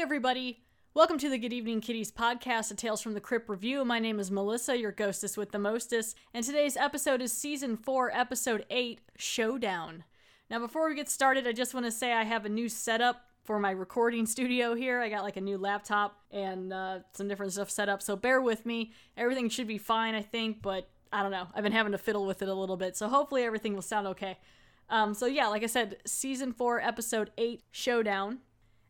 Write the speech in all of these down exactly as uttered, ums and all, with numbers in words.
Hey everybody, welcome to the Good Evening Kitties podcast, a Tales from the Crypt review. My name is Melissa, your ghostess with the mostest, and today's episode is Season four, Episode eight, Showdown. Now before we get started, I just want to say I have a new setup for my recording studio here. I got like a new laptop and uh, some different stuff set up, so bear with me. Everything should be fine, I think, but I don't know. I've been having to fiddle with it a little bit, so hopefully everything will sound okay. Um, so yeah, like I said, Season four, Episode eight, Showdown.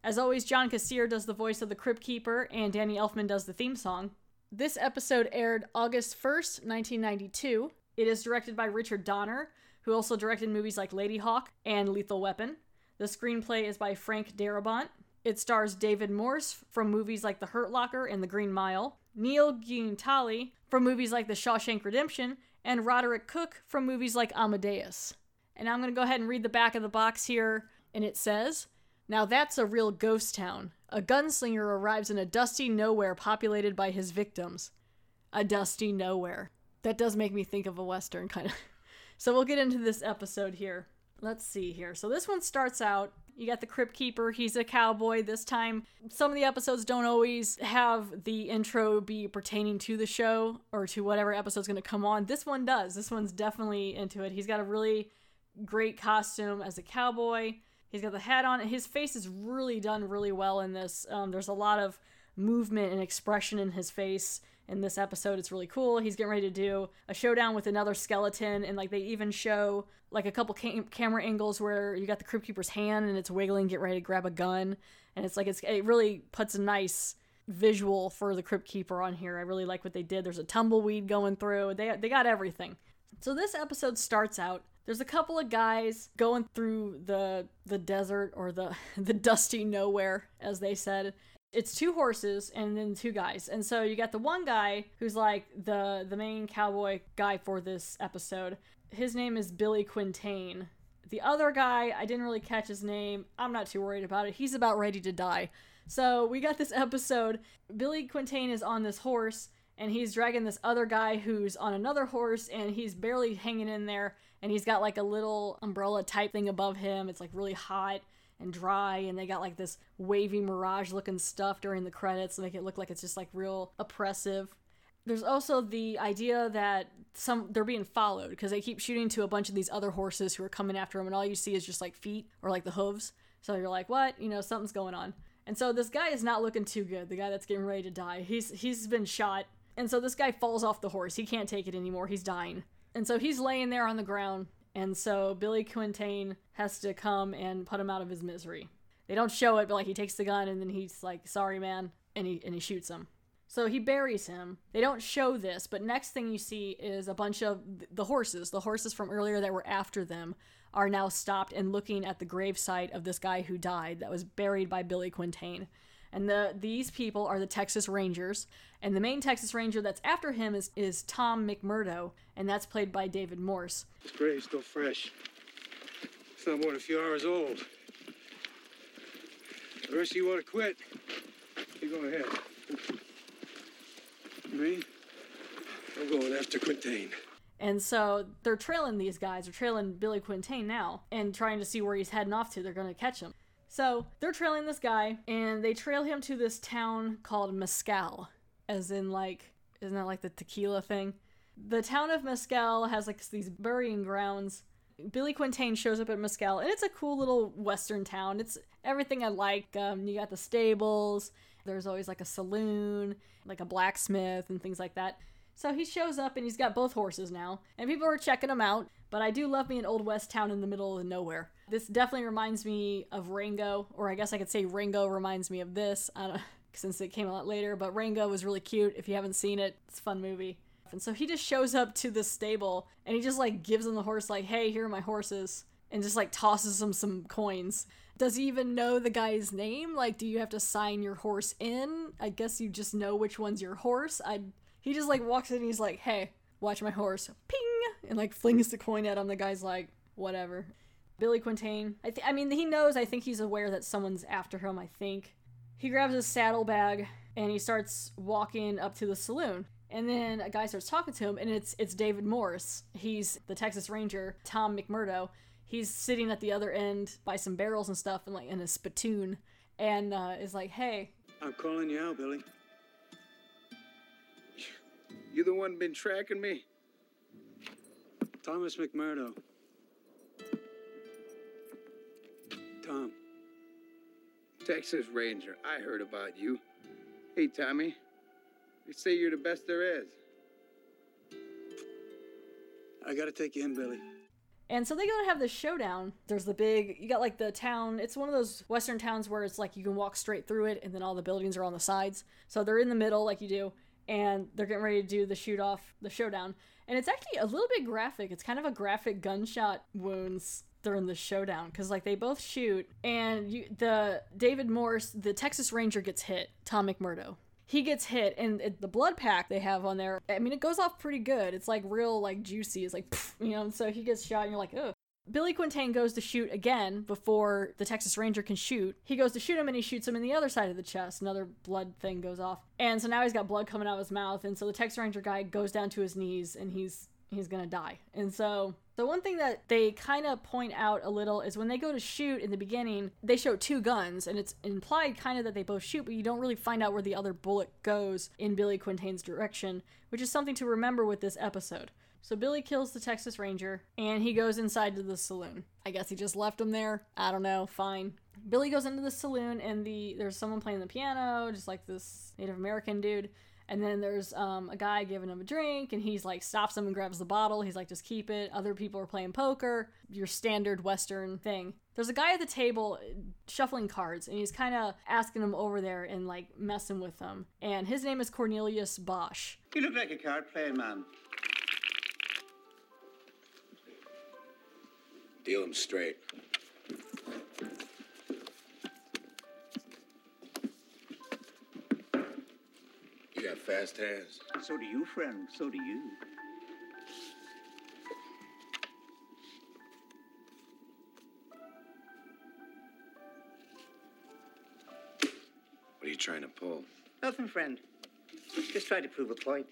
As always, John Kassir does the voice of the Crypt Keeper, and Danny Elfman does the theme song. This episode aired August first, nineteen ninety-two. It is directed by Richard Donner, who also directed movies like Ladyhawk and Lethal Weapon. The screenplay is by Frank Darabont. It stars David Morse from movies like The Hurt Locker and The Green Mile, Neil Guintali from movies like The Shawshank Redemption, and Roderick Cook from movies like Amadeus. And I'm going to go ahead and read the back of the box here, and it says, "Now that's a real ghost town. A gunslinger arrives in a dusty nowhere populated by his victims." A dusty nowhere. That does make me think of a Western, kind of. So we'll get into this episode here. Let's see here. So this one starts out, you got the Crypt Keeper, he's a cowboy this time. Some of the episodes don't always have the intro be pertaining to the show or to whatever episode's going to come on. This one does. This one's definitely into it. He's got a really great costume as a cowboy. He's got the hat on, and his face is really done really well in this. Um, there's a lot of movement and expression in his face in this episode. It's really cool. He's getting ready to do a showdown with another skeleton, and like they even show like a couple cam- camera angles where you got the Crypt Keeper's hand, and it's wiggling, getting ready to grab a gun, and it's like it's it really puts a nice visual for the Crypt Keeper on here. I really like what they did. There's a tumbleweed going through. They they got everything. So this episode starts out. There's a couple of guys going through the the desert or the, the dusty nowhere, as they said. It's two horses and then two guys. And so you got the one guy who's like the, the main cowboy guy for this episode. His name is Billy Quintain. The other guy, I didn't really catch his name. I'm not too worried about it. He's about ready to die. So we got this episode. Billy Quintain is on this horse, and he's dragging this other guy who's on another horse, and he's barely hanging in there. And he's got like a little umbrella type thing above him. It's like really hot and dry. And they got like this wavy mirage looking stuff during the credits to make it look like it's just like real oppressive. There's also the idea that some they're being followed because they keep shooting to a bunch of these other horses who are coming after him. And all you see is just like feet or like the hooves. So you're like, what? You know, something's going on. And so this guy is not looking too good. The guy that's getting ready to die. He's he's been shot. And so this guy falls off the horse. He can't take it anymore. He's dying. And so he's laying there on the ground, and so Billy Quintain has to come and put him out of his misery. They don't show it, but like he takes the gun, and then he's like, "Sorry, man," and he and he shoots him. So he buries him. They don't show this, but next thing you see is a bunch of the horses. The horses from earlier that were after them are now stopped and looking at the gravesite of this guy who died that was buried by Billy Quintain. And the these people are the Texas Rangers. And the main Texas Ranger that's after him is, is Tom McMurdo, and that's played by David Morse. His grave's still fresh. It's not more than a few hours old. The rest of you want to quit, you go ahead. Me? I'm going after Quintain. And so they're trailing these guys. They're trailing Billy Quintain now and trying to see where he's heading off to. They're going to catch him. So they're trailing this guy, and they trail him to this town called Mescal, as in like, isn't that like the tequila thing? The town of Mescal has like these burying grounds. Billy Quintain shows up at Mescal, and it's a cool little Western town. It's everything I like. Um, you got the stables. There's always like a saloon, like a blacksmith and things like that. So he shows up, and he's got both horses now, and people are checking him out. But I do love me an old West town in the middle of nowhere. This definitely reminds me of Rango, or I guess I could say Rango reminds me of this, I don't, since it came out later, but Rango was really cute. If you haven't seen it, it's a fun movie. And so he just shows up to this stable, and he just like gives him the horse like, "Hey, here are my horses," and just like tosses him some coins. Does he even know the guy's name? Like, do you have to sign your horse in? I guess you just know which one's your horse. I. He just like walks in, and he's like, "Hey, watch my horse." Ping! And like flings the coin at him. The guy's like, whatever. Billy Quintain, I, th- I mean, he knows, I think he's aware that someone's after him, I think. He grabs his saddlebag, and he starts walking up to the saloon. And then a guy starts talking to him, and it's it's David Morse. He's the Texas Ranger, Tom McMurdo. He's sitting at the other end by some barrels and stuff, and like in a spittoon. and uh, is like, hey. I'm calling you out, Billy. You the one been tracking me? Thomas McMurdo. Tom. Texas Ranger, I heard about you. Hey, Tommy. They say you're the best there is. I gotta take you in, Billy. And so they go to have this showdown. There's the big, you got like the town, it's one of those western towns where it's like you can walk straight through it and then all the buildings are on the sides. So they're in the middle like you do, and they're getting ready to do the shoot off, the showdown. And it's actually a little bit graphic. It's kind of a graphic gunshot wounds during the showdown, because like they both shoot, and you, the David Morse, the Texas Ranger, gets hit, Tom McMurdo. He gets hit, and it, the blood pack they have on there, I mean, it goes off pretty good. It's like real, like juicy. It's like, pff, you know, so he gets shot and you're like, oh. Billy Quintain goes to shoot again before the Texas Ranger can shoot. He goes to shoot him and he shoots him in the other side of the chest. Another blood thing goes off. And so now he's got blood coming out of his mouth. And so the Texas Ranger guy goes down to his knees and he's he's gonna die. And so the one thing that they kind of point out a little is when they go to shoot in the beginning, they show two guns, and it's implied kind of that they both shoot, but you don't really find out where the other bullet goes in Billy Quintain's direction, which is something to remember with this episode. So Billy kills the Texas Ranger, and he goes inside to the saloon. I guess he just left him there. I don't know. Fine. Billy goes into the saloon, and the there's someone playing the piano, just like this Native American dude. And then there's um, a guy giving him a drink, and he's like, stops him and grabs the bottle. He's like, just keep it. Other people are playing poker. Your standard Western thing. There's a guy at the table shuffling cards, and he's kind of asking him over there and like messing with them. And his name is Cornelius Bosch. You look like a card playing man. Deal him straight. You got fast hands. So do you, friend. So do you. What are you trying to pull? Nothing, friend. Just trying to prove a point.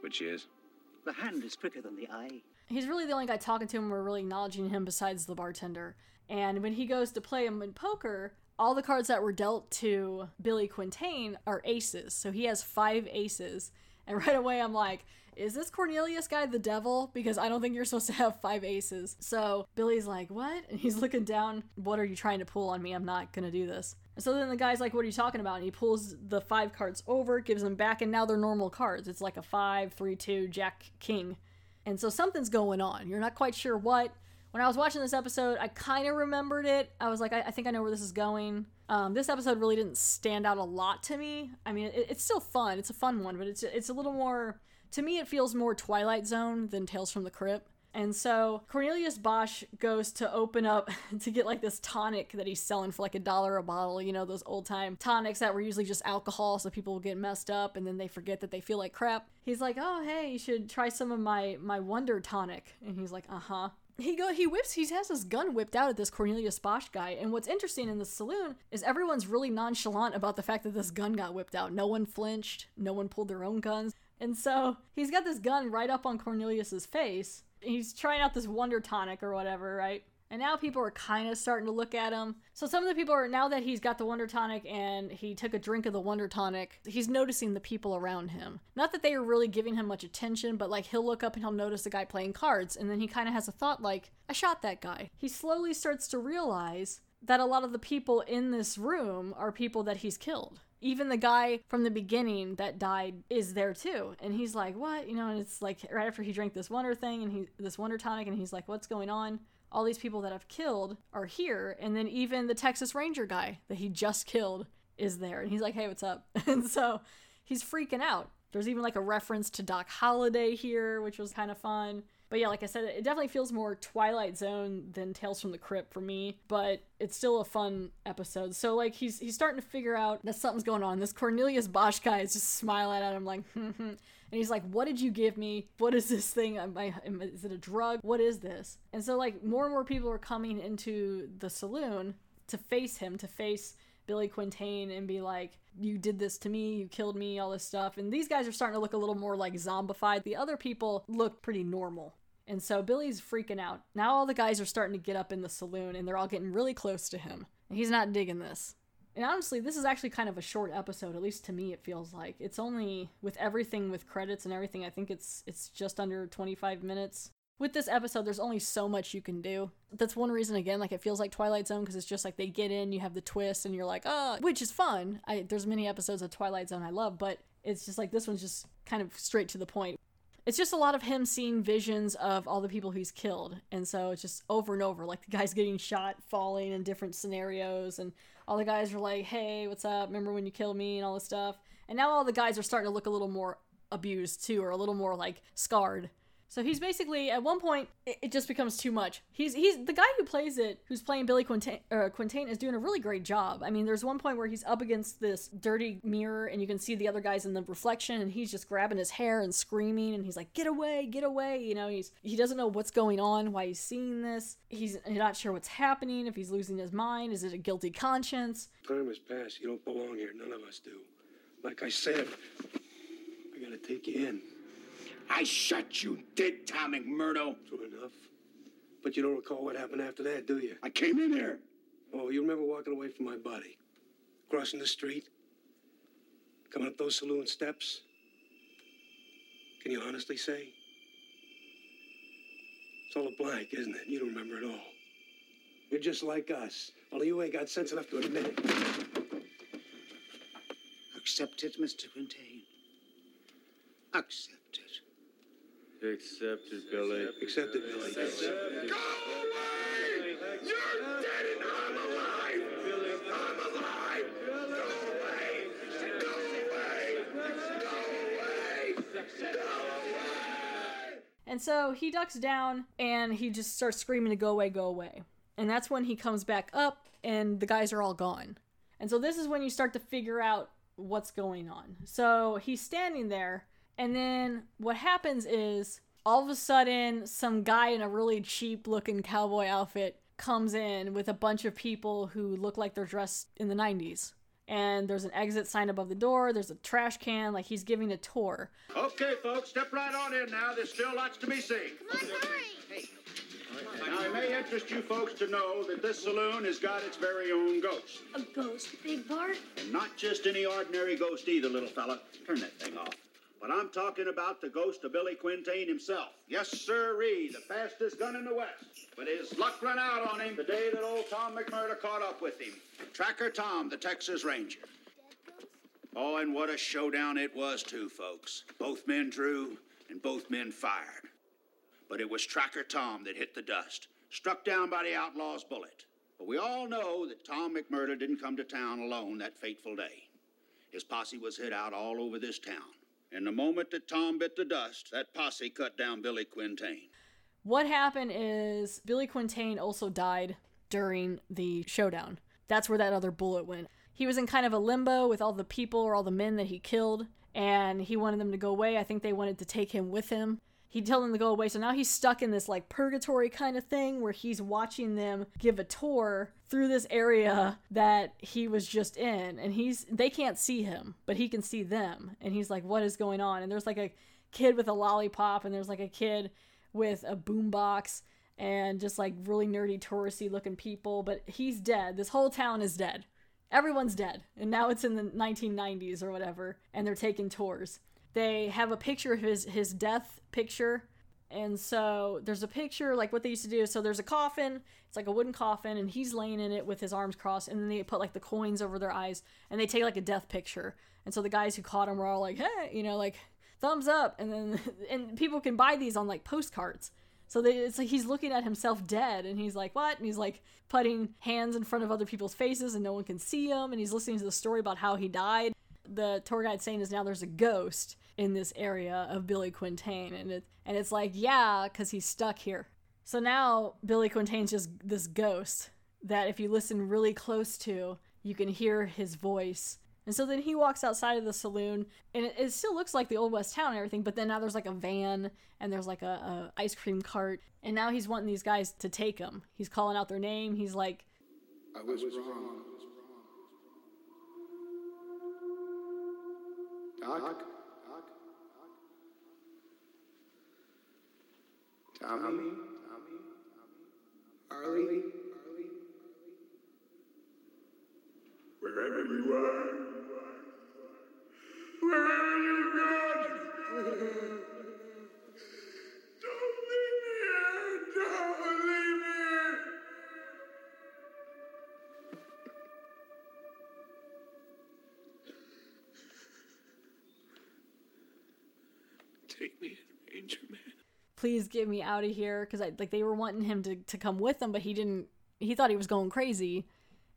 Which is? The hand is quicker than the eye. He's really the only guy talking to him or really acknowledging him besides the bartender. And when he goes to play him in poker, all the cards that were dealt to Billy Quintain are aces. So he has five aces. And right away I'm like, is this Cornelius guy the devil? Because I don't think you're supposed to have five aces. So Billy's like, what? And he's looking down. What are you trying to pull on me? I'm not going to do this. And so then the guy's like, what are you talking about? And he pulls the five cards over, gives them back, and now they're normal cards. It's like a five, three, two, jack, king. And so something's going on. You're not quite sure what. When I was watching this episode, I kind of remembered it. I was like, I-, I think I know where this is going. Um, this episode really didn't stand out a lot to me. I mean, it- it's still fun. It's a fun one, but it's it's a little more, to me, it feels more Twilight Zone than Tales from the Crypt. And so Cornelius Bosch goes to open up to get like this tonic that he's selling for like a dollar a bottle, you know, those old time tonics that were usually just alcohol so people will get messed up and then they forget that they feel like crap. He's like, oh, hey, you should try some of my, my Wonder Tonic. And he's like, uh-huh. He go he whips, he has his gun whipped out at this Cornelius Bosch guy. And what's interesting in the saloon is everyone's really nonchalant about the fact that this gun got whipped out. No one flinched. No one pulled their own guns. And so he's got this gun right up on Cornelius's face. He's trying out this Wonder Tonic or whatever, right? And now people are kind of starting to look at him. So some of the people are, now that he's got the Wonder Tonic and he took a drink of the Wonder Tonic, he's noticing the people around him. Not that they are really giving him much attention, but like he'll look up and he'll notice the guy playing cards. And then he kind of has a thought like, I shot that guy. He slowly starts to realize that a lot of the people in this room are people that he's killed. Even the guy from the beginning that died is there too. And he's like, what? You know, and it's like right after he drank this Wonder thing and he this Wonder Tonic and he's like, what's going on? All these people that I've killed are here. And then even the Texas Ranger guy that he just killed is there. And he's like, hey, what's up? And so he's freaking out. There's even like a reference to Doc Holliday here, which was kind of fun. But yeah, like I said, it definitely feels more Twilight Zone than Tales from the Crypt for me, but it's still a fun episode. So like he's he's starting to figure out that something's going on. This Cornelius Bosch guy is just smiling at him like, mm-hmm. And he's like, what did you give me? What is this thing? Am I, am, is it a drug? What is this? And so like more and more people are coming into the saloon to face him, to face Billy Quintain and be like, you did this to me, you killed me, all this stuff. And these guys are starting to look a little more like zombified. The other people look pretty normal. And so Billy's freaking out. Now all the guys are starting to get up in the saloon and they're all getting really close to him. And he's not digging this. And honestly, this is actually kind of a short episode, at least to me it feels like. It's only, with everything, with credits and everything, I think it's it's just under twenty-five minutes. With this episode, there's only so much you can do. That's one reason, again, like, it feels like Twilight Zone, because it's just like they get in, you have the twist, and you're like, oh, which is fun. I, there's many episodes of Twilight Zone I love, but it's just like this one's just kind of straight to the point. It's just a lot of him seeing visions of all the people he's killed. And so it's just over and over, like the guys getting shot, falling in different scenarios. And all the guys are like, hey, what's up? Remember when you killed me and all this stuff. And now all the guys are starting to look a little more abused too, or a little more like scarred. So he's basically, at one point, it, it just becomes too much. He's he's the guy who plays it, who's playing Billy Quintain, uh, Quintain, is doing a really great job. I mean, there's one point where he's up against this dirty mirror, and you can see the other guys in the reflection, and he's just grabbing his hair and screaming, and he's like, get away, get away. You know, he's he doesn't know what's going on, why he's seeing this. He's not sure what's happening, if he's losing his mind. Is it a guilty conscience? Time has passed. You don't belong here. None of us do. Like I said, I gotta take you in. I shot you dead, Tom McMurdo. True enough. But you don't recall what happened after that, do you? I came in here. Oh, you remember walking away from my body? Crossing the street? Coming up those saloon steps? Can you honestly say? It's all a blank, isn't it? You don't remember at all. You're just like us. Only you ain't got sense enough to admit it. Accept it, Mister Quintain. Accept it. Accept it, Billy. Accept it, Billy. Accept it. Go away! You're dead and I'm alive! I'm alive! Go away! Go away! Go away! Go away! And so he ducks down and he just starts screaming to go away, go away. And that's when he comes back up and the guys are all gone. And so this is when you start to figure out what's going on. So he's standing there. And then what happens is, all of a sudden, some guy in a really cheap-looking cowboy outfit comes in with a bunch of people who look like they're dressed in the nineties. And there's an exit sign above the door, there's a trash can, like he's giving a tour. Okay, folks, step right on in now, there's still lots to be seen. Come on, hurry! Hey. Now, it may interest you folks to know that this saloon has got its very own ghost. A ghost, Big Bart? And not just any ordinary ghost either, little fella. Turn that thing off. But I'm talking about the ghost of Billy Quintain himself. Yes, sirree, the fastest gun in the West. But his luck ran out on him the day that old Tom McMurdo caught up with him. Tracker Tom, the Texas Ranger. Oh, and what a showdown it was, too, folks. Both men drew, and both men fired. But it was Tracker Tom that hit the dust, struck down by the outlaw's bullet. But we all know that Tom McMurdo didn't come to town alone that fateful day. His posse was hid out all over this town. And the moment that Tom bit the dust, that posse cut down Billy Quintain. What happened is Billy Quintain also died during the showdown. That's where that other bullet went. He was in kind of a limbo with all the people or all the men that he killed, and he wanted them to go away. I think they wanted to take him with him. He told them to go away, so now he's stuck in this like purgatory kind of thing where he's watching them give a tour through this area that he was just in, and he's they can't see him, but he can see them, and he's like, what is going on? And there's like a kid with a lollipop, and there's like a kid with a boombox, and just like really nerdy touristy looking people, but he's dead. This whole town is dead. Everyone's dead, and now it's in the nineteen nineties or whatever, and they're taking tours. They have a picture of his, his death picture. And so there's a picture, like what they used to do. So there's a coffin. It's like a wooden coffin. And he's laying in it with his arms crossed. And then they put like the coins over their eyes. And they take like a death picture. And so the guys who caught him were all like, hey, you know, like thumbs up. And then and people can buy these on like postcards. So they, it's like he's looking at himself dead. And he's like, what? And he's like putting hands in front of other people's faces. And no one can see him. And he's listening to the story about how he died. The tour guide saying is now there's a ghost in this area of Billy Quintain, and it and it's like, yeah, because he's stuck here. So now Billy Quintain's just this ghost that if you listen really close to, you can hear his voice. And so then he walks outside of the saloon, and it, it still looks like the old West town and everything, but then now there's like a van, and there's like a, a ice cream cart, and now he's wanting these guys to take him. He's calling out their name. He's like, I was, I was wrong. wrong. Doc? Tommy? Tommy? Arlie? Arlie? Arlie? Please get me out of here, because I like they were wanting him to, to come with them, but he didn't. He thought he was going crazy,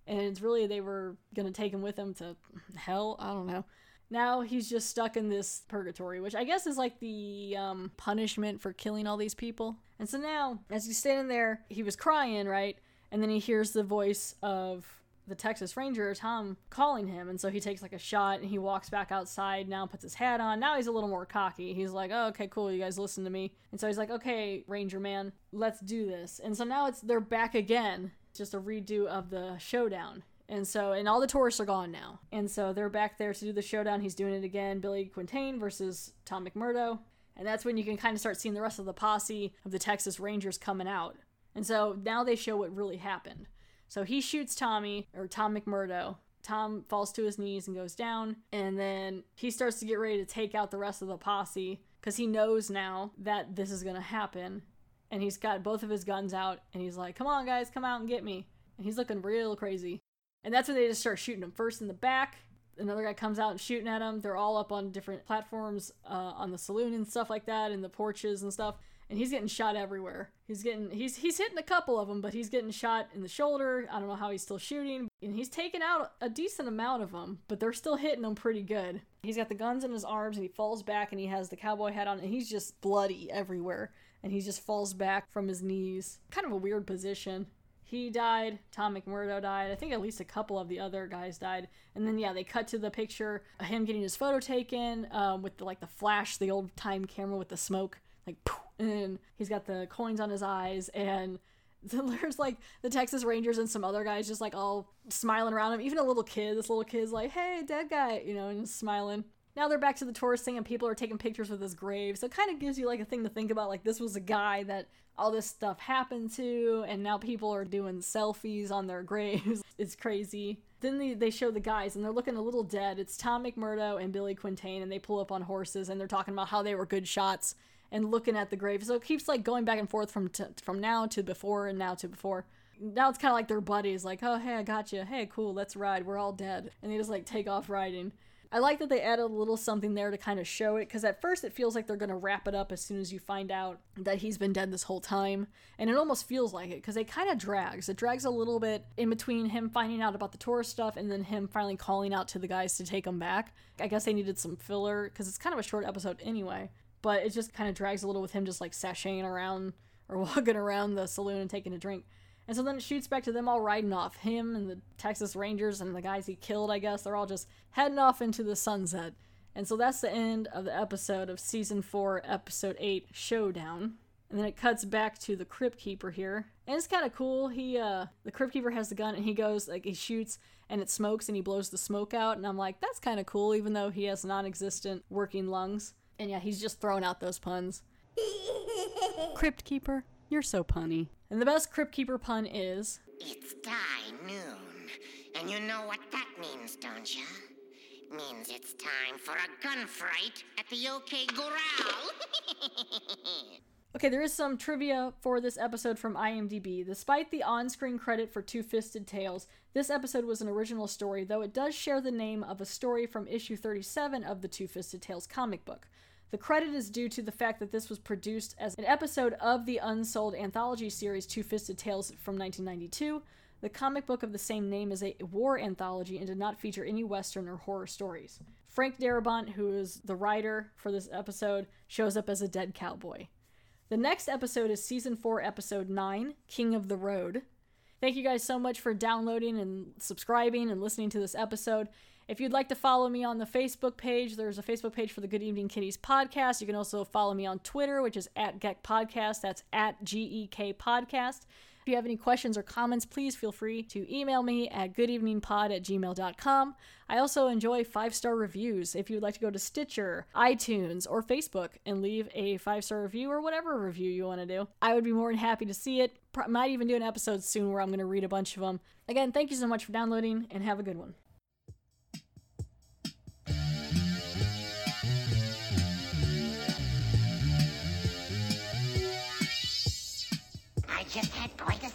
and it's really they were gonna take him with them to hell. I don't know. Now he's just stuck in this purgatory, which I guess is like the um, punishment for killing all these people. And so now, as he's standing there, he was crying, right? And then he hears the voice of the Texas Ranger, Tom, calling him, and so he takes like a shot and he walks back outside now, puts his hat on. Now he's a little more cocky. He's like, oh, okay, cool, you guys listen to me. And so he's like, okay, Ranger man, let's do this. And so now it's they're back again. It's just a redo of the showdown. And so, and all the tourists are gone now. And so they're back there to do the showdown. He's doing it again. Billy Quintain versus Tom McMurdo. And that's when you can kind of start seeing the rest of the posse of the Texas Rangers coming out. And so now they show what really happened. So he shoots Tommy, or Tom McMurdo. Tom falls to his knees and goes down, and then he starts to get ready to take out the rest of the posse, because he knows now that this is going to happen, and he's got both of his guns out, and he's like, come on, guys, come out and get me. And he's looking real crazy. And that's when they just start shooting him. First in the back, another guy comes out and shooting at him. They're all up on different platforms uh, on the saloon and stuff like that, and the porches and stuff. And he's getting shot everywhere. He's getting, he's he's hitting a couple of them, but he's getting shot in the shoulder. I don't know how he's still shooting. And he's taking out a decent amount of them, but they're still hitting him pretty good. He's got the guns in his arms, and he falls back, and he has the cowboy hat on, and he's just bloody everywhere. And he just falls back from his knees. Kind of a weird position. He died. Tom McMurdo died. I think at least a couple of the other guys died. And then, yeah, they cut to the picture of him getting his photo taken um, with, the, like, the flash, the old-time camera with the smoke. Like, poof. And he's got the coins on his eyes, and there's like the Texas Rangers and some other guys just like all smiling around him. Even a little kid, this little kid's like, hey, dead guy, you know, and just smiling. Now they're back to the tourist thing, and people are taking pictures with his grave. So it kind of gives you like a thing to think about, like this was a guy that all this stuff happened to, and now people are doing selfies on their graves. It's crazy. Then they, they show the guys, and they're looking a little dead. It's Tom McMurdo and Billy Quintain, and they pull up on horses, and they're talking about how they were good shots. And looking at the grave. So it keeps like going back and forth from t- from now to before and now to before. Now it's kind of like their buddies. Like, oh, hey, I got you. Hey, cool, let's ride. We're all dead. And they just like take off riding. I like that they added a little something there to kind of show it. Because at first it feels like they're going to wrap it up as soon as you find out that he's been dead this whole time. And it almost feels like it. Because it kind of drags. It drags a little bit in between him finding out about the tourist stuff. And then him finally calling out to the guys to take him back. I guess they needed some filler. Because it's kind of a short episode anyway. But it just kind of drags a little with him just like sashaying around or walking around the saloon and taking a drink. And so then it shoots back to them all riding off. Him and the Texas Rangers and the guys he killed, I guess, they're all just heading off into the sunset. And so that's the end of the episode of Season four, Episode eight, Showdown. And then it cuts back to the Crypt Keeper here. And it's kind of cool. He, uh, the Crypt Keeper has the gun, and he goes, like, he shoots, and it smokes, and he blows the smoke out. And I'm like, that's kind of cool, even though he has non-existent working lungs. And yeah, he's just throwing out those puns. Crypt Keeper, you're so punny. And the best Crypt Keeper pun is... It's die noon, and you know what that means, don't you? It means it's time for a gunfight at the OK Corral. Okay, there is some trivia for this episode from I M D B. Despite the on-screen credit for Two Fisted Tales, this episode was an original story, though it does share the name of a story from issue thirty-seven of the Two Fisted Tales comic book. The credit is due to the fact that this was produced as an episode of the unsold anthology series Two Fisted Tales from nineteen ninety-two. The comic book of the same name is a war anthology and did not feature any Western or horror stories. Frank Darabont, who is the writer for this episode, shows up as a dead cowboy. The next episode is Season four, Episode nine, King of the Road. Thank you guys so much for downloading and subscribing and listening to this episode. If you'd like to follow me on the Facebook page, there's a Facebook page for the Good Evening Kitties podcast. You can also follow me on Twitter, which is at G E K Podcast. That's at G E K Podcast. If you have any questions or comments, please feel free to email me at good evening pod at gmail dot com. I also enjoy five-star reviews. If you would like to go to Stitcher, iTunes, or Facebook and leave a five-star review or whatever review you want to do, I would be more than happy to see it. Pro- might even do an episode soon where I'm going to read a bunch of them. Again, thank you so much for downloading, and have a good one. that boy to